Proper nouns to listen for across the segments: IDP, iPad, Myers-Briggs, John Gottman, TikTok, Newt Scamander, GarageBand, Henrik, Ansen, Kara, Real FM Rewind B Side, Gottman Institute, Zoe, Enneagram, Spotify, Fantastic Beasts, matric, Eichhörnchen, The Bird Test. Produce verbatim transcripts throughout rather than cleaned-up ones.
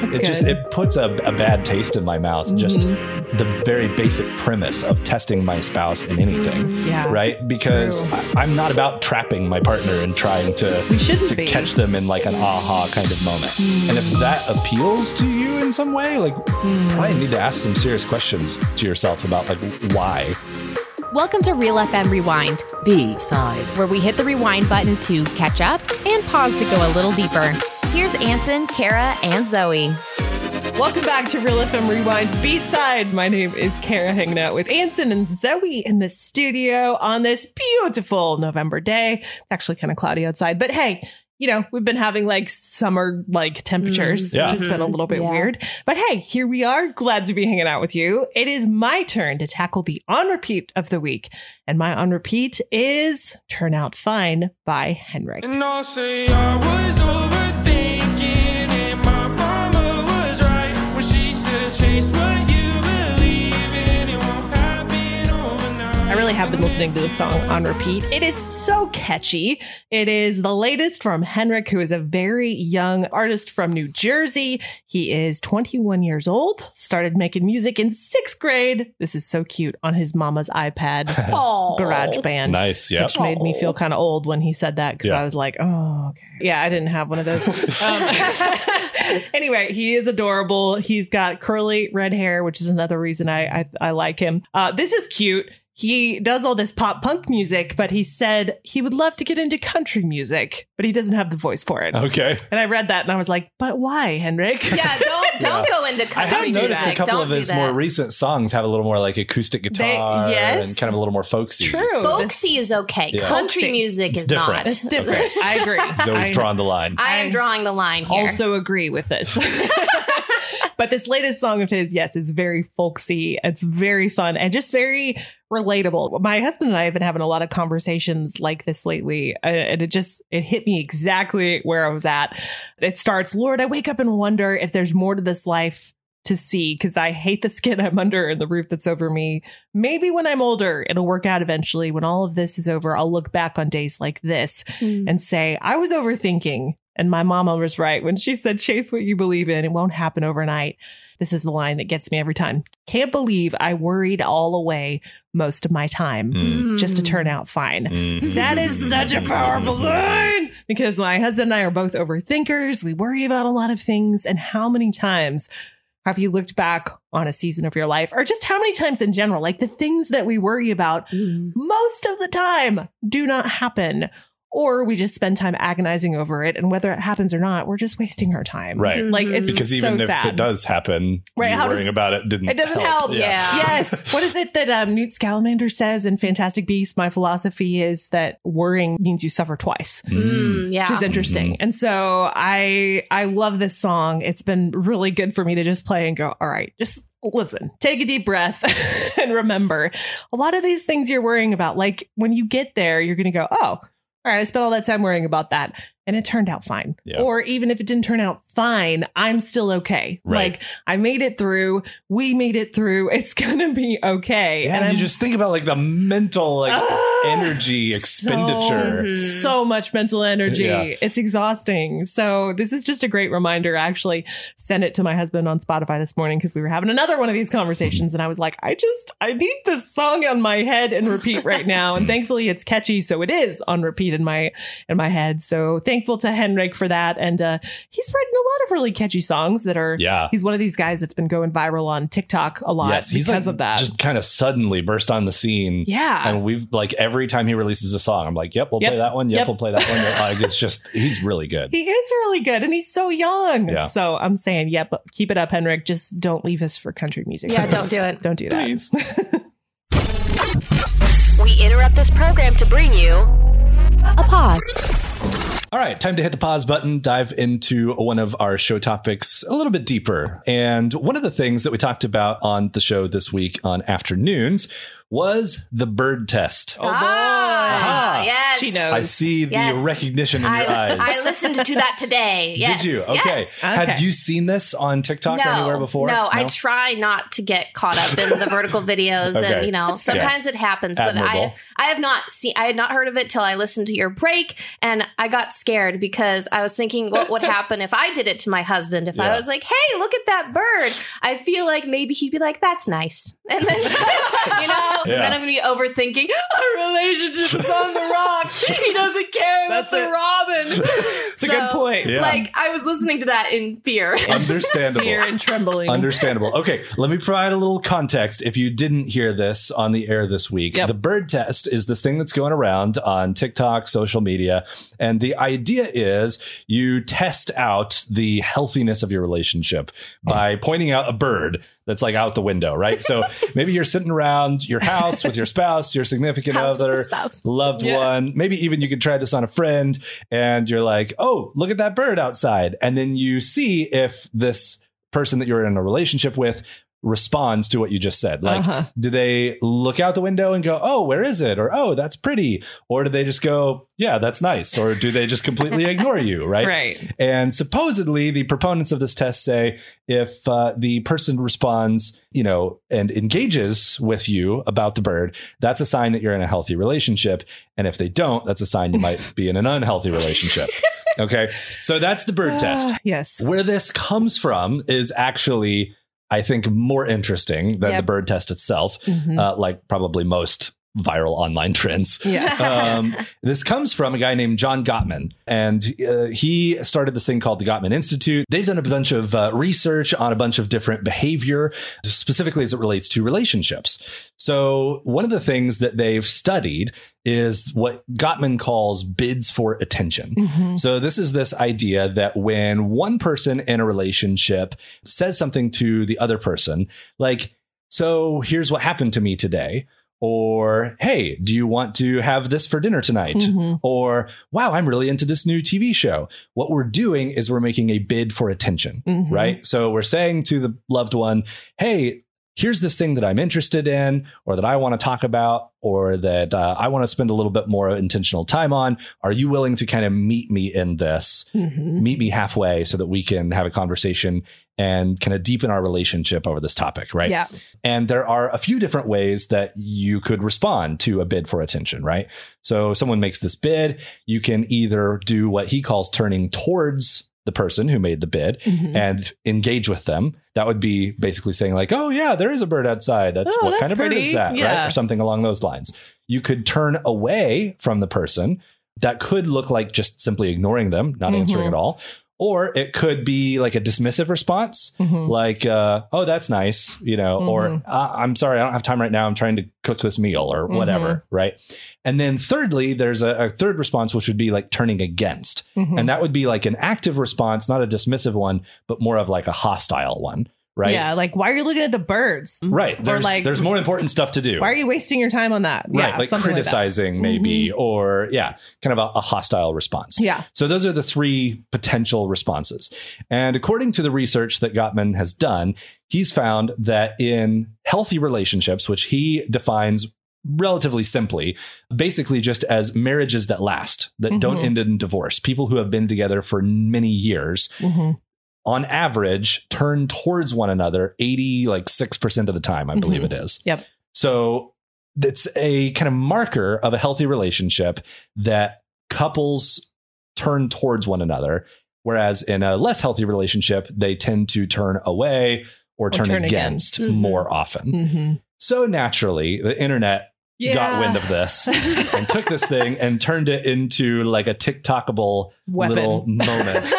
That's it good. Just it puts a, a bad taste in my mouth. Mm-hmm. Just the very basic premise of testing my spouse in anything. Mm-hmm. Yeah. Right? Because I, I'm not about trapping my partner and trying to, we shouldn't to be. catch them in like an aha kind of moment. Mm-hmm. And if that appeals to you in some way, like mm-hmm. probably need to ask some serious questions to yourself about like why. Welcome to Real F M Rewind B Side, where we hit the rewind button to catch up and pause to go a little deeper. Here's Anson, Kara, and Zoe. Welcome back to Real F M Rewind B Side. My name is Kara, hanging out with Anson and Zoe in the studio on this beautiful November day. It's actually kind of cloudy outside, but hey, you know, we've been having like summer like temperatures, mm, yeah. which has been a little bit yeah. weird. But hey, here we are. Glad to be hanging out with you. It is my turn to tackle the on repeat of the week. And my on repeat is Turn Out Fine by Henrik. And I'll say I was overthinking and my mama was right when she said chase what you believe in, it won't happen overnight. I really have been listening to this song on repeat. It is so catchy. It is the latest from Henrik, who is a very young artist from New Jersey. He is twenty-one years old, started making music in sixth grade. This is so cute, on his mama's iPad, GarageBand. Nice, yeah. Which Aww. made me feel kind of old when he said that, because yeah. I was like, oh, okay. Yeah, I didn't have one of those. um, anyway, he is adorable. He's got curly red hair, which is another reason I, I, I like him. Uh, this is cute. He does all this pop punk music, but he said he would love to get into country music, but he doesn't have the voice for it. Okay. And I read that and I was like, but why, Henrik? Yeah, don't don't yeah. go into country I music. I noticed a couple don't of his more recent songs have a little more like acoustic guitar they, yes. and kind of a little more folksy. True. Folksy is okay. Yeah. Country folksy. music it's is different. not. It's different. Okay. I agree. Zoe's I, drawing the line. I am drawing the line here. Also agree with this. But this latest song of his, yes, is very folksy. It's very fun and just very relatable. My husband and I have been having a lot of conversations like this lately, and it just it hit me exactly where I was at. It starts, Lord, I wake up and wonder if there's more to this life to see, because I hate the skin I'm under and the roof that's over me. Maybe when I'm older, it'll work out eventually. When all of this is over, I'll look back on days like this mm. and say, I was overthinking. And my mama was right when she said, chase what you believe in. It won't happen overnight. This is the line that gets me every time. Can't believe I worried all away most of my time mm. just to turn out fine. Mm-hmm. That is such a powerful line, because my husband and I are both overthinkers. We worry about a lot of things. And how many times have you looked back on a season of your life, or just how many times in general, like the things that we worry about mm. most of the time do not happen? Or we just spend time agonizing over it. And whether it happens or not, we're just wasting our time. Right. Like, it's because so even if sad. it does happen, right, how worrying does, about it didn't It doesn't help. help. Yeah. yeah. Yes. What is it that um, Newt Scamander says in Fantastic Beasts? My philosophy is that worrying means you suffer twice. Mm, yeah. Which is interesting. Mm. And so I I love this song. It's been really good for me to just play and go, all right, just listen, take a deep breath and remember a lot of these things you're worrying about. Like, when you get there, you're going to go, oh, all right, I spent all that time worrying about that, and it turned out fine. Yeah. Or even if it didn't turn out fine, I'm still okay. Right. Like, I made it through. We made it through. It's going to be okay. Yeah, and you I'm, just think about, like, the mental, like, uh, energy expenditure. So, so much mental energy. Yeah. It's exhausting. So this is just a great reminder. I actually sent it to my husband on Spotify this morning because we were having another one of these conversations. And I was like, I just, I need this song on my head and repeat right now. And thankfully it's catchy. So it is on repeat in my, in my head. So thankful to Henrik for that. And uh, he's written a lot of really catchy songs that are, yeah. he's one of these guys that's been going viral on TikTok a lot yes, because he's like, of that. Just kind of suddenly burst on the scene. Yeah. And we've, like, every time he releases a song, I'm like, yep, we'll yep. play that one. Yep, yep, we'll play that one. Like, it's just, he's really good. He is really good. And he's so young. Yeah. So I'm saying, yep, keep it up, Henrik. Just don't leave us for country music. Yeah, don't do it. Don't do that. Please. We interrupt this program to bring you a pause. All right, time to hit the pause button, dive into one of our show topics a little bit deeper. And one of the things that we talked about on the show this week on Afternoons was the bird test. Oh, boy. Ah, Ah, yes. She knows. I see the yes. recognition in I, your eyes. I listened to that today. Yes. Did you? Okay. Yes. okay. Have you seen this on TikTok no, or anywhere before? No, no, I try not to get caught up in the vertical videos. Okay. And, you know, sometimes yeah. it happens. Admirable. But I I have not seen, I had not heard of it till I listened to your break. And I got scared because I was thinking what would happen if I did it to my husband. If yeah. I was like, hey, look at that bird. I feel like maybe he'd be like, that's nice. And then, you know, yeah. and then I'm going to be overthinking our relationship is on the rocks. He doesn't care if it's a robin. It's so, a good point. Yeah. Like, I was listening to that in fear. Understandable. Fear and trembling. Understandable. Okay, let me provide a little context if you didn't hear this on the air this week. Yep. The bird test is this thing that's going around on TikTok, social media. And the idea is you test out the healthiness of your relationship by pointing out a bird that's like out the window, right? So maybe you're sitting around your house with your spouse, your significant house other, loved yeah. one. Maybe even you could try this on a friend and you're like, oh, look at that bird outside. And then you see if this person that you're in a relationship with responds to what you just said. Like, uh-huh. do they look out the window and go, oh, where is it? Or, oh, that's pretty. Or do they just go, yeah, that's nice. Or do they just completely ignore you? Right. Right. And supposedly the proponents of this test say if uh, the person responds, you know, and engages with you about the bird, that's a sign that you're in a healthy relationship. And if they don't, that's a sign you might be in an unhealthy relationship. Okay. So that's the bird uh, test. Yes. Where this comes from is actually, I think, more interesting than yep. the bird test itself, mm-hmm. uh, like probably most viral online trends. Yes. Um, this comes from a guy named John Gottman, and uh, he started this thing called the Gottman Institute. They've done a bunch of uh, research on a bunch of different behavior, specifically as it relates to relationships. So one of the things that they've studied is what Gottman calls bids for attention. Mm-hmm. So this is this idea that when one person in a relationship says something to the other person, like, so here's what happened to me today. Or, hey, do you want to have this for dinner tonight? Mm-hmm. Or, wow, I'm really into this new T V show. What we're doing is we're making a bid for attention, mm-hmm. right? So we're saying to the loved one, hey, here's this thing that I'm interested in, or that I want to talk about, or that uh, I want to spend a little bit more intentional time on. Are you willing to kind of meet me in this, mm-hmm. meet me halfway so that we can have a conversation and kind of deepen our relationship over this topic, right? Yeah. And there are a few different ways that you could respond to a bid for attention, right? So if someone makes this bid, you can either do what he calls turning towards the person who made the bid mm-hmm. and engage with them. That would be basically saying like, oh yeah, there is a bird outside. That's oh, what that's kind of pretty. Bird is that? Yeah. Right? Or something along those lines. You could turn away from the person. That could look like just simply ignoring them, not mm-hmm. answering at all. Or it could be like a dismissive response, mm-hmm. like, uh, oh, that's nice, you know, mm-hmm. or uh, I'm sorry, I don't have time right now. I'm trying to cook this meal or mm-hmm. whatever. Right. And then thirdly, there's a, a third response, which would be like turning against. Mm-hmm. And that would be like an active response, not a dismissive one, but more of like a hostile one. Right. Yeah. Like, why are you looking at the birds? Right. There's, like, there's more important stuff to do. Why are you wasting your time on that? Right. Yeah, like criticizing like maybe mm-hmm. or yeah, kind of a, a hostile response. Yeah. So those are the three potential responses. And according to the research that Gottman has done, he's found that in healthy relationships, which he defines relatively simply, basically just as marriages that last, that mm-hmm. don't end in divorce, people who have been together for many years, mm-hmm. on average, turn towards one another eighty, like six percent of the time, I mm-hmm. believe it is. Yep. So it's a kind of marker of a healthy relationship that couples turn towards one another, whereas in a less healthy relationship, they tend to turn away or, or turn, turn against, against. Mm-hmm. more often. Mm-hmm. So naturally, the internet yeah. got wind of this and took this thing and turned it into like a TikTokable weapon. Little moment.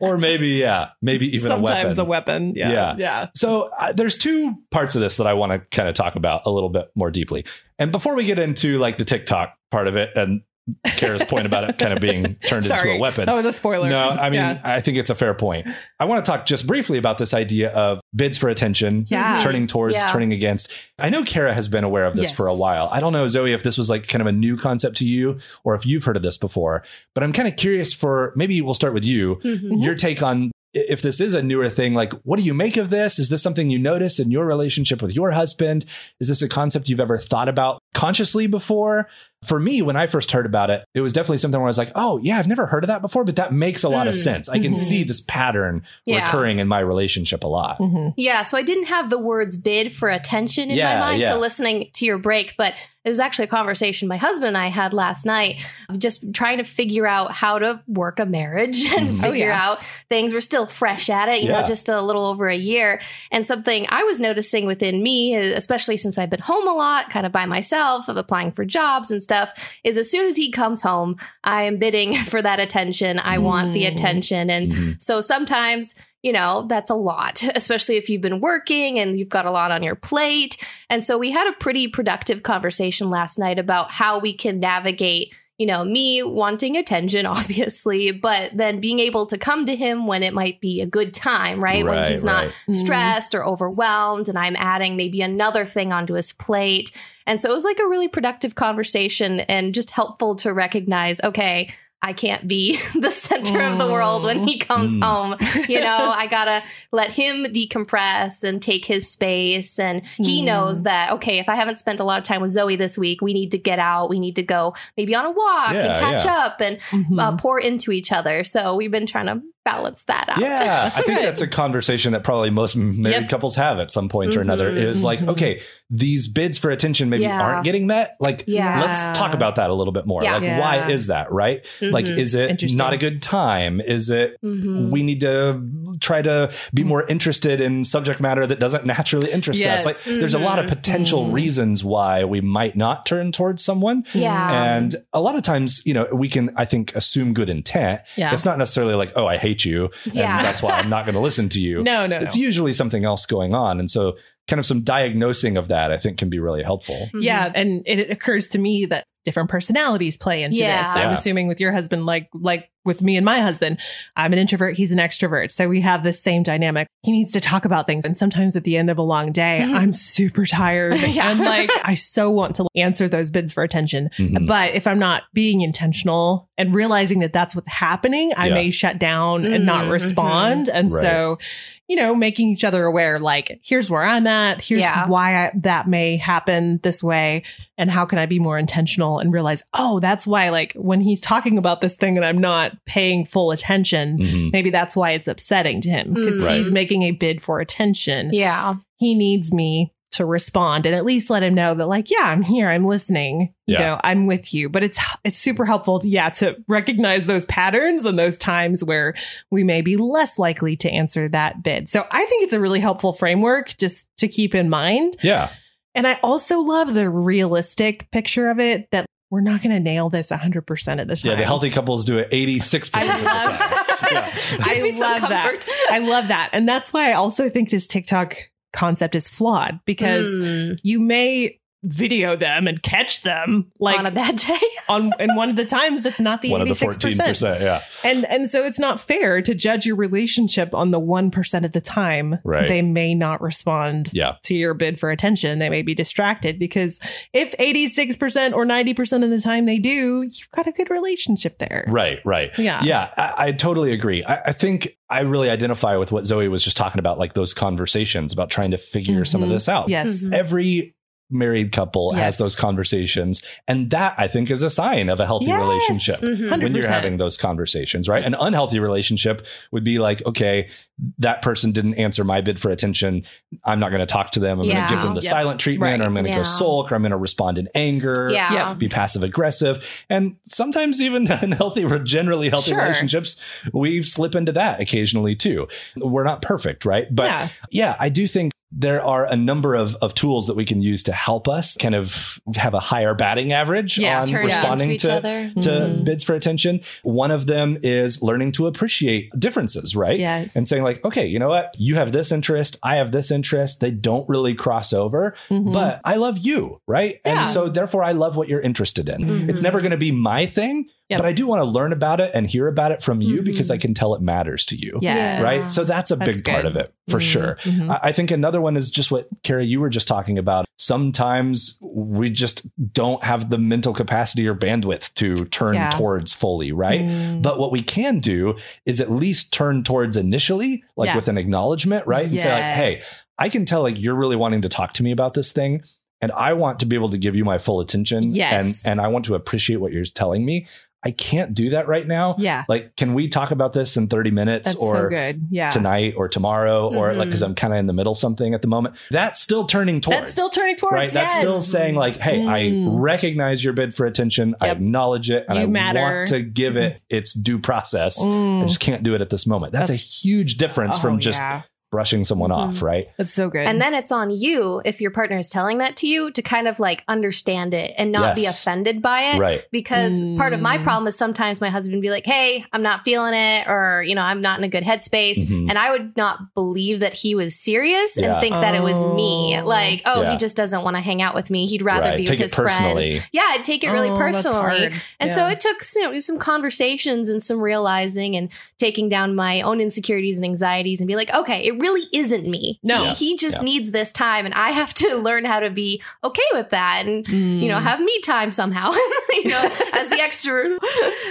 Or maybe, yeah, maybe even sometimes a weapon. Sometimes a weapon. Yeah. Yeah. yeah. So uh, there's two parts of this that I want to kind of talk about a little bit more deeply. And before we get into like the TikTok part of it and Kara's point about it kind of being turned Sorry. into a weapon. Oh, the spoiler. No, I mean, yeah. I think it's a fair point. I want to talk just briefly about this idea of bids for attention, yeah. turning towards, yeah. turning against. I know Kara has been aware of this yes. for a while. I don't know, Zoe, if this was like kind of a new concept to you or if you've heard of this before, but I'm kind of curious for, maybe we'll start with you, mm-hmm. your take on if this is a newer thing, like, what do you make of this? Is this something you notice in your relationship with your husband? Is this a concept you've ever thought about consciously before? for me, when I first heard about it, it was definitely something where I was like, oh, yeah, I've never heard of that before, but that makes a lot mm. of sense. I can mm-hmm. see this pattern yeah. recurring in my relationship a lot. Mm-hmm. Yeah. So I didn't have the words bid for attention in yeah, my mind. Yeah. So listening to your break, but it was actually a conversation my husband and I had last night, just trying to figure out how to work a marriage and mm-hmm. figure oh, yeah. out things. We're still fresh at it, you yeah. know, just a little over a year. And something I was noticing within me, especially since I've been home a lot, kind of by myself, of applying for jobs and stuff, is as soon as he comes home, I am bidding for that attention. I mm. want the attention. And mm-hmm. so sometimes, you know, that's a lot, especially if you've been working and you've got a lot on your plate. And so we had a pretty productive conversation last night about how we can navigate, you know, me wanting attention, obviously, but then being able to come to him when it might be a good time, right? right when he's right. not stressed or overwhelmed, and I'm adding maybe another thing onto his plate. And so it was like a really productive conversation and just helpful to recognize, okay, I can't be the center mm. of the world when he comes mm. home. You know, I gotta let him decompress and take his space. And he mm. knows that, okay, if I haven't spent a lot of time with Zoe this week, we need to get out. We need to go maybe on a walk yeah, and catch yeah. up and mm-hmm. uh, pour into each other. So we've been trying to balance that out. Yeah, I think that's a conversation that probably most married yep. couples have at some point mm-hmm, or another is mm-hmm. like, okay, these bids for attention maybe yeah. aren't getting met. Like, yeah. let's talk about that a little bit more. Yeah. Like, yeah. why is that, right? Mm-hmm. Like, is it not a good time? Is it mm-hmm. we need to try to be more interested in subject matter that doesn't naturally interest yes. us? Like, mm-hmm. there's a lot of potential mm-hmm. reasons why we might not turn towards someone. Yeah. And a lot of times, you know, we can, I think, assume good intent. Yeah. It's not necessarily like, oh, I hate you and yeah. that's why I'm not going to listen to you. no, no, it's no. usually something else going on. And so kind of some diagnosing of that, I think, can be really helpful. Mm-hmm. Yeah. And it occurs to me that different personalities play into yeah. this. I'm yeah. assuming with your husband, like like with me and my husband, I'm an introvert, he's an extrovert. So we have this same dynamic. He needs to talk about things. And sometimes at the end of a long day, mm-hmm. I'm super tired. yeah. And like, I so want to answer those bids for attention. Mm-hmm. But if I'm not being intentional and realizing that that's what's happening, I yeah. may shut down mm-hmm. and not respond. Mm-hmm. And right. so, you know, making each other aware, like, here's where I'm at. Here's yeah. why I, that may happen this way. And how can I be more intentional and realize, oh, that's why, like, when he's talking about this thing and I'm not paying full attention, mm-hmm. maybe that's why it's upsetting to him, because right. he's making a bid for attention. Yeah. He needs me to respond and at least let him know that, like, yeah, I'm here, I'm listening, yeah. you know, I'm with you. But it's it's super helpful to, yeah, to recognize those patterns and those times where we may be less likely to answer that bid. So I think it's a really helpful framework just to keep in mind. Yeah. And I also love the realistic picture of it, that we're not going to nail this one hundred percent of the time. Yeah, the healthy couples do it eighty-six percent I of the time. Yeah. I love that. I love that. And that's why I also think this TikTok concept is flawed, because mm. you may video them and catch them like on a bad day on and one of the times that's not the eighty-six percent. Yeah. And and so it's not fair to judge your relationship on the one percent of the time right. they may not respond yeah. to your bid for attention. They may be distracted, because if eighty-six percent or ninety percent of the time they do, you've got a good relationship there. Right, right. Yeah. Yeah, I, I totally agree. I, I think I really identify with what Zoe was just talking about, like those conversations about trying to figure mm-hmm. some of this out. Yes. Mm-hmm. Every married couple yes. has those conversations. And that, I think, is a sign of a healthy yes. relationship mm-hmm. when you're having those conversations, right? An unhealthy relationship would be like, okay, that person didn't answer my bid for attention. I'm not going to talk to them. I'm yeah. going to give them the yep. silent treatment, right. or I'm going to yeah. go sulk, or I'm going to respond in anger, yeah. be passive aggressive. And sometimes even in healthy or generally healthy sure. relationships, we slip into that occasionally too. We're not perfect, right? But yeah, yeah I do think there are a number of, of tools that we can use to help us kind of have a higher batting average yeah, on responding to, to, to mm-hmm. bids for attention. One of them is learning to appreciate differences, right? Yes. And saying like, okay, you know what? You have this interest. I have this interest. They don't really cross over, mm-hmm. but I love you, right? Yeah. And so therefore I love what you're interested in. Mm-hmm. It's never going to be my thing. Yep. But I do want to learn about it and hear about it from you mm-hmm. because I can tell it matters to you. Yes. Right. So that's a big that's part of it for mm-hmm. sure. Mm-hmm. I think another one is just what, Kara, you were just talking about. Sometimes we just don't have the mental capacity or bandwidth to turn yeah. towards fully. Right. Mm. But what we can do is at least turn towards initially, like yeah. with an acknowledgement. Right. And yes. say like, hey, I can tell like you're really wanting to talk to me about this thing. and I want to be able to give you my full attention. Yes. And, and I want to appreciate what you're telling me. I can't do that right now. Yeah. Like, can we talk about this in thirty minutes That's or so good. Yeah. tonight or tomorrow or mm-hmm. like, cause I'm kind of in the middle of something at the moment. That's still turning towards. That's still turning towards. Right. Yes. That's still saying like, hey, mm. I recognize your bid for attention. Yep. I acknowledge it. And you I matter. want to give it its due process. Mm. I just can't do it at this moment. That's, That's a huge difference oh, from just yeah. brushing someone mm-hmm. off. Right. That's so good. And then it's on you, if your partner is telling that to you, to kind of like understand it and not yes. be offended by it. Right. Because mm. part of my problem is sometimes my husband would be like, hey, I'm not feeling it, or, you know, I'm not in a good headspace. Mm-hmm. And I would not believe that he was serious yeah. and think oh. that it was me. Like, oh, yeah. he just doesn't want to hang out with me. He'd rather right. be take with his friends. Yeah. I'd take it really oh, personally. And yeah. so it took you know, some conversations and some realizing and taking down my own insecurities and anxieties and be like, okay, it really isn't me. No, yeah. he just yeah. needs this time, and I have to learn how to be okay with that, and mm. you know, have me time somehow. you know, as the extra.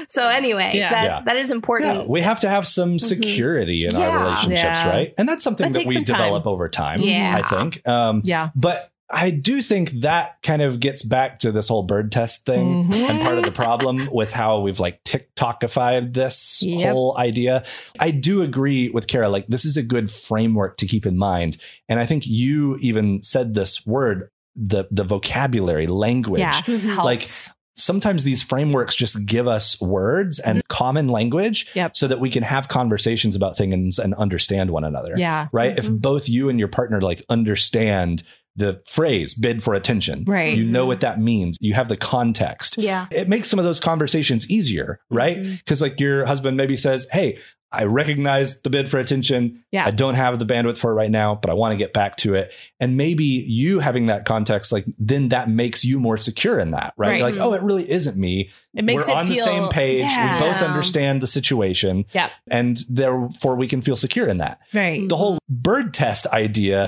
So anyway, yeah. that yeah. that is important. Yeah. We have to have some security mm-hmm. in yeah. our relationships, yeah. right? And that's something that, that we develop time. over time. Yeah, I think. Um, yeah, but. I do think that kind of gets back to this whole bird test thing mm-hmm. and part of the problem with how we've like TikTokified this yep. whole idea. I do agree with Kara, like this is a good framework to keep in mind. And I think you even said this word, the the vocabulary, language, yeah, like helps. Sometimes these frameworks just give us words and mm-hmm. common language yep. so that we can have conversations about things and understand one another. Yeah. Right. Mm-hmm. If both you and your partner like understand the phrase bid for attention, right? You know what that means. You have the context. Yeah. It makes some of those conversations easier, right? Mm-hmm. Cause like your husband maybe says, hey, I recognize the bid for attention. Yeah. I don't have the bandwidth for it right now, but I want to get back to it. And maybe you having that context, like then that makes you more secure in that, right? right. Like, mm-hmm. oh, it really isn't me. It makes We're it on feel, the same page. Yeah. We both understand the situation. Yeah. And therefore we can feel secure in that. Right. The whole bird test idea,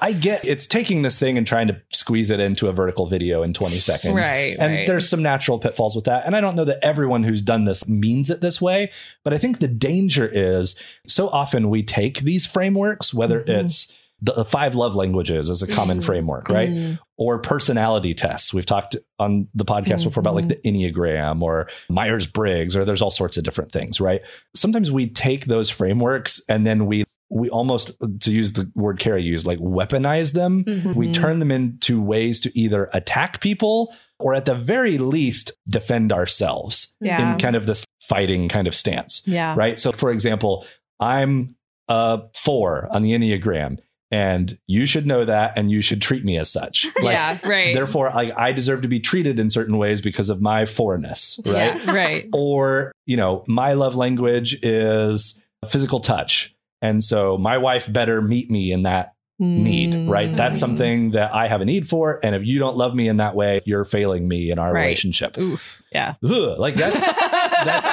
I get it's taking this thing and trying to squeeze it into a vertical video in twenty seconds. Right. And right. there's some natural pitfalls with that. And I don't know that everyone who's done this means it this way, but I think the danger is so often we take these frameworks, whether mm-hmm. it's the, the five love languages as a common framework, right? Mm-hmm. Or personality tests. We've talked on the podcast mm-hmm. before about like the Enneagram or Myers-Briggs, or there's all sorts of different things, right? Sometimes we take those frameworks and then we we almost, to use the word Kara used, like weaponize them. Mm-hmm. We turn them into ways to either attack people or at the very least defend ourselves yeah. in kind of this fighting kind of stance. Yeah. Right. So, for example, I'm a four on the Enneagram and you should know that and you should treat me as such. Like, yeah. Right. Therefore, I, I deserve to be treated in certain ways because of my fourness. Right. Yeah, right. Or, you know, my love language is physical touch. And so my wife better meet me in that need, right? That's something that I have a need for. And if you don't love me in that way, you're failing me in our right. relationship. Oof. Yeah. Ugh, like that's, that's,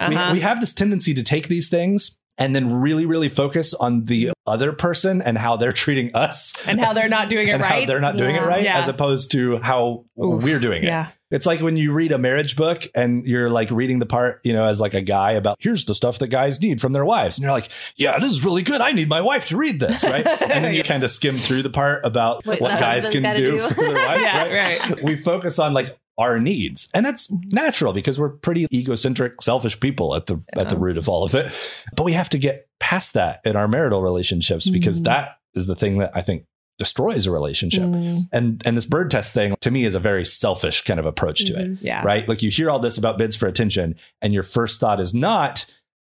uh-huh. we, we have this tendency to take these things and then really, really focus on the other person and how they're treating us and how they're not doing it and right. How they're not yeah. doing it right yeah. as opposed to how Oof. we're doing it. Yeah. It's like when you read a marriage book and you're like reading the part, you know, as like a guy about here's the stuff that guys need from their wives. And you're like, yeah, this is really good. I need my wife to read this. Right. And then you kind of skim through the part about Wait, what guys can do, do for their wives. yeah, right? right. We focus on like our needs. And that's natural because we're pretty egocentric, selfish people at the yeah. at the root of all of it. But we have to get past that in our marital relationships because mm. that is the thing that I think destroys a relationship. Mm. And and this bird test thing to me is a very selfish kind of approach to mm-hmm. it. Yeah. Right. Like you hear all this about bids for attention and your first thought is not,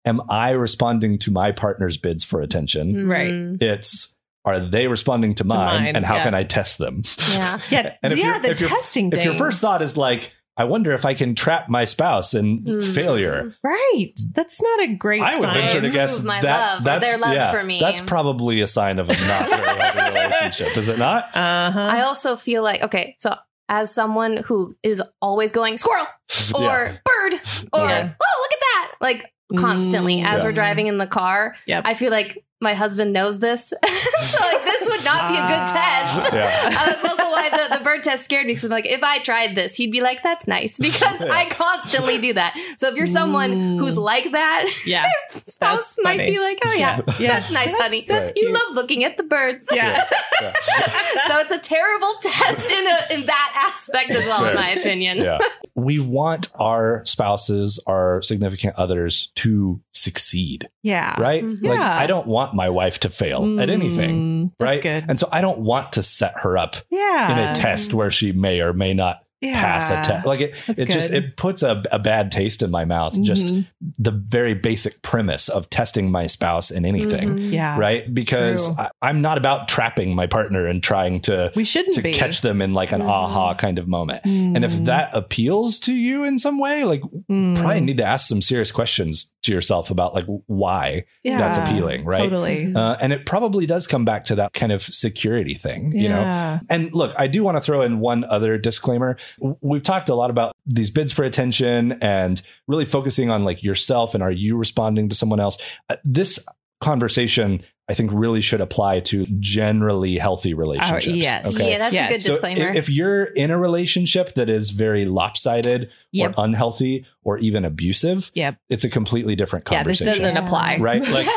am I responding to my partner's bids for attention? Right. It's are they responding to mine, to mine. and how yeah. can I test them? Yeah. yeah. And if yeah, the if testing thing. If your first thought is like, I wonder if I can trap my spouse in mm. failure. Right. That's not a great sign. I would sign. venture to guess that, love, that's, their love yeah, for me. That's probably a sign of a not very healthy relationship. Is it not? Uh-huh. I also feel like, okay, so as someone who is always going squirrel or yeah. bird or, yeah. oh, look at that. Like constantly mm, as yeah. we're driving in the car, yep. I feel like my husband knows this. So, like, this would not be a good test. Yeah. Uh, that's also why the, the bird test scared me, because I'm like, if I tried this, he'd be like, that's nice, because yeah. I constantly do that. So if you're someone mm. who's like that, yeah. your spouse might be like, oh, yeah, yeah. yeah. that's nice, that's, honey. That's you love looking at the birds. Yeah. yeah. yeah. So it's a terrible test in, a, in that aspect as well, in my opinion. Yeah. We want our spouses, our significant others to succeed. Yeah. Right? Mm-hmm. Like, yeah. I don't want my wife to fail mm, at anything, right? Good. And so I don't want to set her up yeah. in a test where she may or may not yeah. pass a test. Like it, that's it good. Just it puts a, a bad taste in my mouth. Mm-hmm. Just the very basic premise of testing my spouse in anything, mm-hmm. yeah, right? Because I, I'm not about trapping my partner and trying to we shouldn't to be. catch them in like an mm-hmm. aha kind of moment. Mm-hmm. And if that appeals to you in some way, like mm-hmm. probably need to ask some serious questions to yourself about like why yeah, that's appealing, right? Totally. Uh, and it probably does come back to that kind of security thing, yeah. you know? And look, I do want to throw in one other disclaimer. We've talked a lot about these bids for attention and really focusing on like yourself and are you responding to someone else? Uh, this conversation, I think, really should apply to generally healthy relationships. Oh, yes. Okay? Yeah, that's yes. a good so disclaimer. If, if you're in a relationship that is very lopsided yep. or unhealthy or even abusive, yep. it's a completely different conversation. Yeah, this doesn't yeah. apply. Right? Like,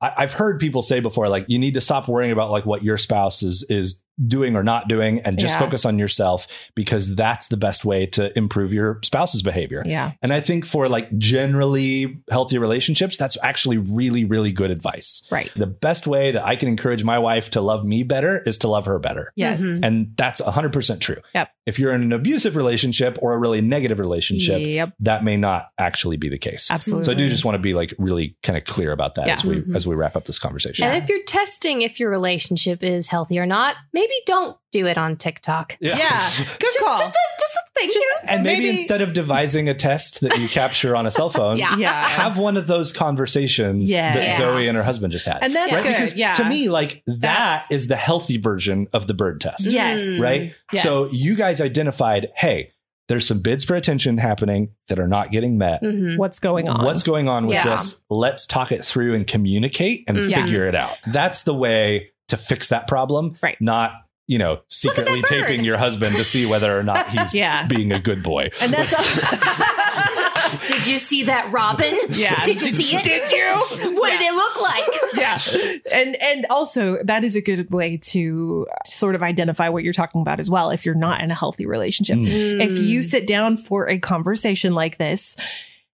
I've heard people say before, like, you need to stop worrying about like what your spouse is is doing or not doing and just yeah. focus on yourself, because that's the best way to improve your spouse's behavior. Yeah. And I think for like generally healthy relationships, that's actually really, really good advice. Right. The best way that I can encourage my wife to love me better is to love her better. Yes. Mm-hmm. And that's one hundred percent true. Yep. If you're in an abusive relationship or a really negative relationship, yep. that may not actually be the case. Absolutely. So I do just want to be like really kind of clear about that yeah. as we mm-hmm. as we wrap up this conversation. And yeah. if you're testing if your relationship is healthy or not, maybe don't do it on TikTok. Yeah. yeah. Good just, call. Just a, just a thing. Just, you know, and maybe, maybe instead of devising a test that you capture on a cell phone, yeah. Yeah. have one of those conversations yes. that yes. Zoe and her husband just had. And that's right? good. Because yeah. to me, like that that's... is the healthy version of the bird test. Yes. Right. Yes. So you guys identified, hey, there's some bids for attention happening that are not getting met. Mm-hmm. What's going on? What's going on with yeah. this? Let's talk it through and communicate and yeah. figure it out. That's the way to fix that problem, right? Not, you know, secretly taping your husband to see whether or not he's yeah. being a good boy. And that's all- Did you see that robin? Yeah. Did you see it? Did you? What yeah. did it look like? Yeah. And and also that is a good way to sort of identify what you're talking about as well. If you're not in a healthy relationship, mm. if you sit down for a conversation like this,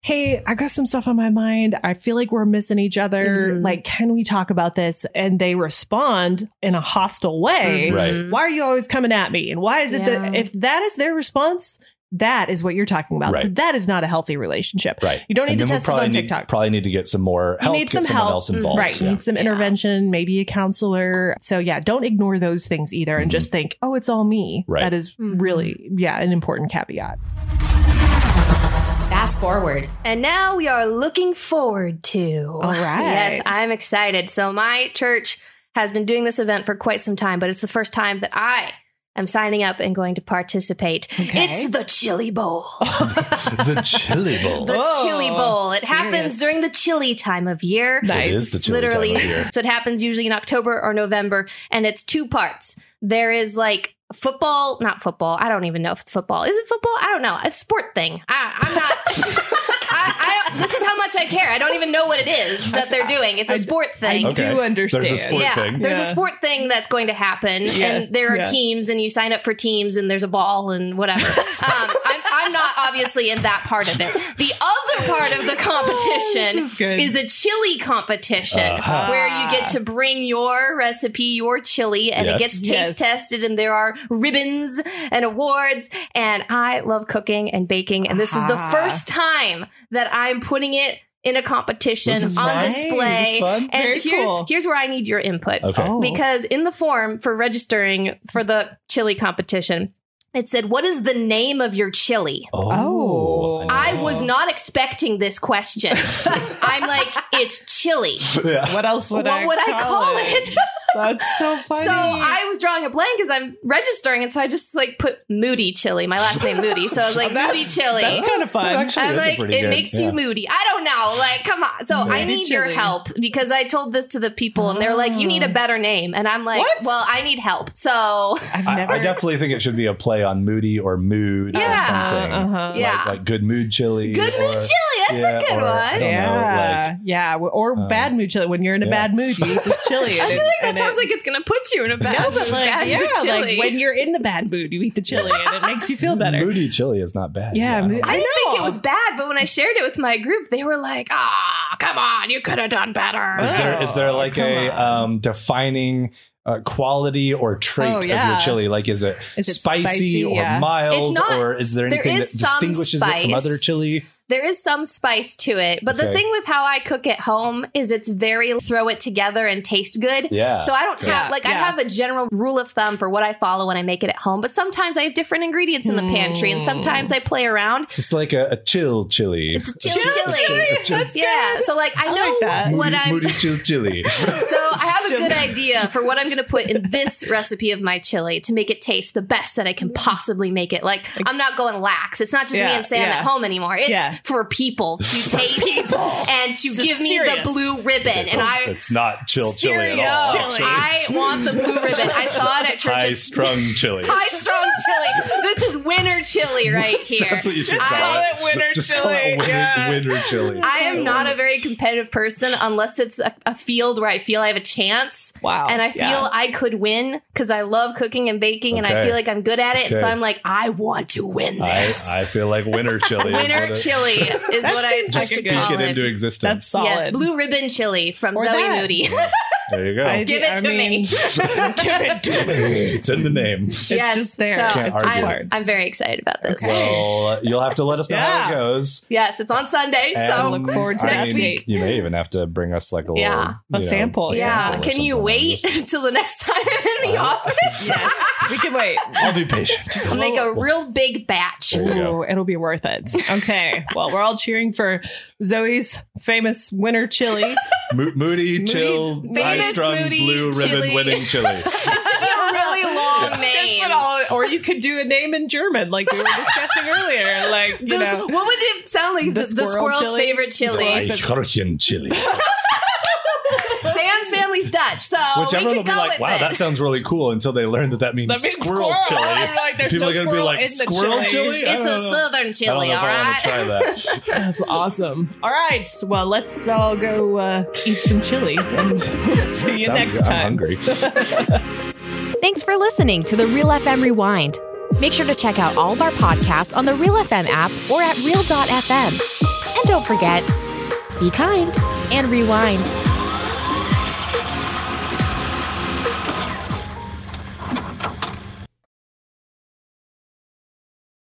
hey, I got some stuff on my mind. I feel like we're missing each other. Mm-hmm. Like, can we talk about this? And they respond in a hostile way. Right. Why are you always coming at me? And why is it yeah. that if that is their response, that is what you're talking about. Right. That is not a healthy relationship. Right. You don't need to test it on TikTok. Need, probably need to get some more help. You need get some someone help. else involved. Right. Yeah. Need some yeah. intervention, maybe a counselor. So yeah, don't ignore those things either mm-hmm. and just think, oh, it's all me. Right. That is mm-hmm. really, yeah, an important caveat. Fast forward. And now we are looking forward to. All right. Yes, I'm excited. So my church has been doing this event for quite some time, but it's the first time that I am signing up and going to participate. Okay. It's the Chili Bowl. The Chili Bowl. The Whoa, Chili Bowl. It serious. happens during the chili time of year. Nice. It is the chili Literally. time of year. So it happens usually in October or November, and it's two parts. There is like football, not football. I don't even know if it's football. Is it football? I don't know. It's a sport thing. I, I'm not. I, I don't, this is how much I care. I don't even know what it is that they're doing. It's a sport thing. I, I okay. do understand. There's a sport yeah, thing. There's yeah. a sport thing that's going to happen. Yeah. And there are yeah. teams, and you sign up for teams, and there's a ball and whatever. um, I'm, I'm not obviously in that part of it. The other part of the competition oh, is, is a chili competition uh-huh. where you get to bring your recipe, your chili, and yes. it gets taste yes. tested, and there are ribbons and awards. And I love cooking and baking. And this uh-huh. is the first time that I'm putting it in a competition on nice. display. And Very here's cool. here's where I need your input. Okay. Oh. Because in the form for registering for the chili competition, it said, what is the name of your chili? Oh. I was not expecting this question. I'm like, it's chili. Yeah. What else would what I would call I call it? it? That's so funny. So I was drawing a blank as I'm registering it, so I just like put Moody Chili, my last name Moody. So I was like, Moody Chili. That's kind of fun. Actually, I'm like, it good. makes yeah. you moody. I don't know. Like, come on. So Moody I need chili. your help, because I told this to the people and they're like, you need a better name. And I'm like, what? Well, I need help. So I've never... I, I definitely think it should be a play on Moody or Mood yeah. or something. Uh-huh. Like, yeah. like Good Mood Chili. Good or, Mood Chili. That's yeah, a good or, one. Yeah. Know, like, yeah. Or um, Bad Mood Chili. When you're in a yeah. bad mood, you eat this chili. I feel like that sounds it, like it's going to put you in a bad no, mood. But like, bad yeah, mood chili. Like when you're in the bad mood, you eat the chili and it makes you feel better. Moody chili is not bad. Yeah. yeah mo- I, I didn't think it was bad, but when I shared it with my group, they were like, ah, oh, come on, you could have done better. Is there, is there like a um, defining... Uh, quality or trait oh, yeah. of your chili? Like, is it, is it spicy, spicy or yeah. mild? Not, or is there anything there is that distinguishes spice. it from other chili? There is some spice to it. But okay. the thing with how I cook at home is it's very throw it together and taste good. Yeah. So I don't yeah. have, like, yeah. I have a general rule of thumb for what I follow when I make it at home. But sometimes I have different ingredients in the pantry, mm. and sometimes I play around. It's just like a, a chill chili. It's a chill, chill chili. chili. That's yeah. good. Yeah. So, like, I, I know like that. what moody, I'm... Moody chill chili. So I have a good idea for what I'm going to put in this recipe of my chili to make it taste the best that I can possibly make it. Like, I'm not going lax. It's not just yeah, me and Sam yeah. at home anymore. It's yeah. for people to taste people. and to it's give serious. me the blue ribbon. It's, and I, it's not chill serious. chili at all. Chili. I want the blue ribbon. I saw it at church. High strung chili. High strung chili. This is winter chili right here. That's what you should call I, it. Winter Just chili. Call it winter, yeah. winter chili. I am not a very competitive person unless it's a, a field where I feel I have a chance. Wow. And I feel yeah. I could win because I love cooking and baking, okay. and I feel like I'm good at it. Okay. So I'm like, I want to win this. I, I feel like winter chili. Winter chili. Is that what I just like speak it into existence. That's solid. Yes, blue ribbon chili from or Zoe that. Moody. There you go. I, give it I to mean, me. Give it to me. It's in the name. It's yes, just there. So it's I'm, I'm very excited about this. Okay. Well, you'll have to let us know yeah. how it goes. Yes, it's on Sunday, and so look forward to I next mean, week. You may even have to bring us like a little yeah. a sample. Know, yeah. Sample can you wait until the next time I'm in the uh, office? Yes, we can wait. I'll be patient. I'll make a real big batch. Ooh, it'll be worth it. Okay. Well, we're all cheering for Zoe's famous winter chili. Mo- moody, chill, high-strung, blue ribbon chili. Winning chili. It should be a really long yeah. name. All, or you could do a name in German, like we were discussing earlier. Like, you this, know, what would it sound like? The, the, squirrel the squirrel's chili? Favorite chili. Eichhörnchen chili. Sam's family's Dutch, so which we everyone will be like, "Wow, it. that sounds really cool." Until they learn that that means, that means squirrel, squirrel chili. Like, people no are going to be like, "Squirrel chili? chili? It's a know. southern chili, all right." Try that. That's awesome. All right, well, let's all go uh, eat some chili, and we'll see you next good. time. I'm hungry. Thanks for listening to the Real F M Rewind. Make sure to check out all of our podcasts on the Real F M app or at real dot f m. And don't forget, be kind and rewind.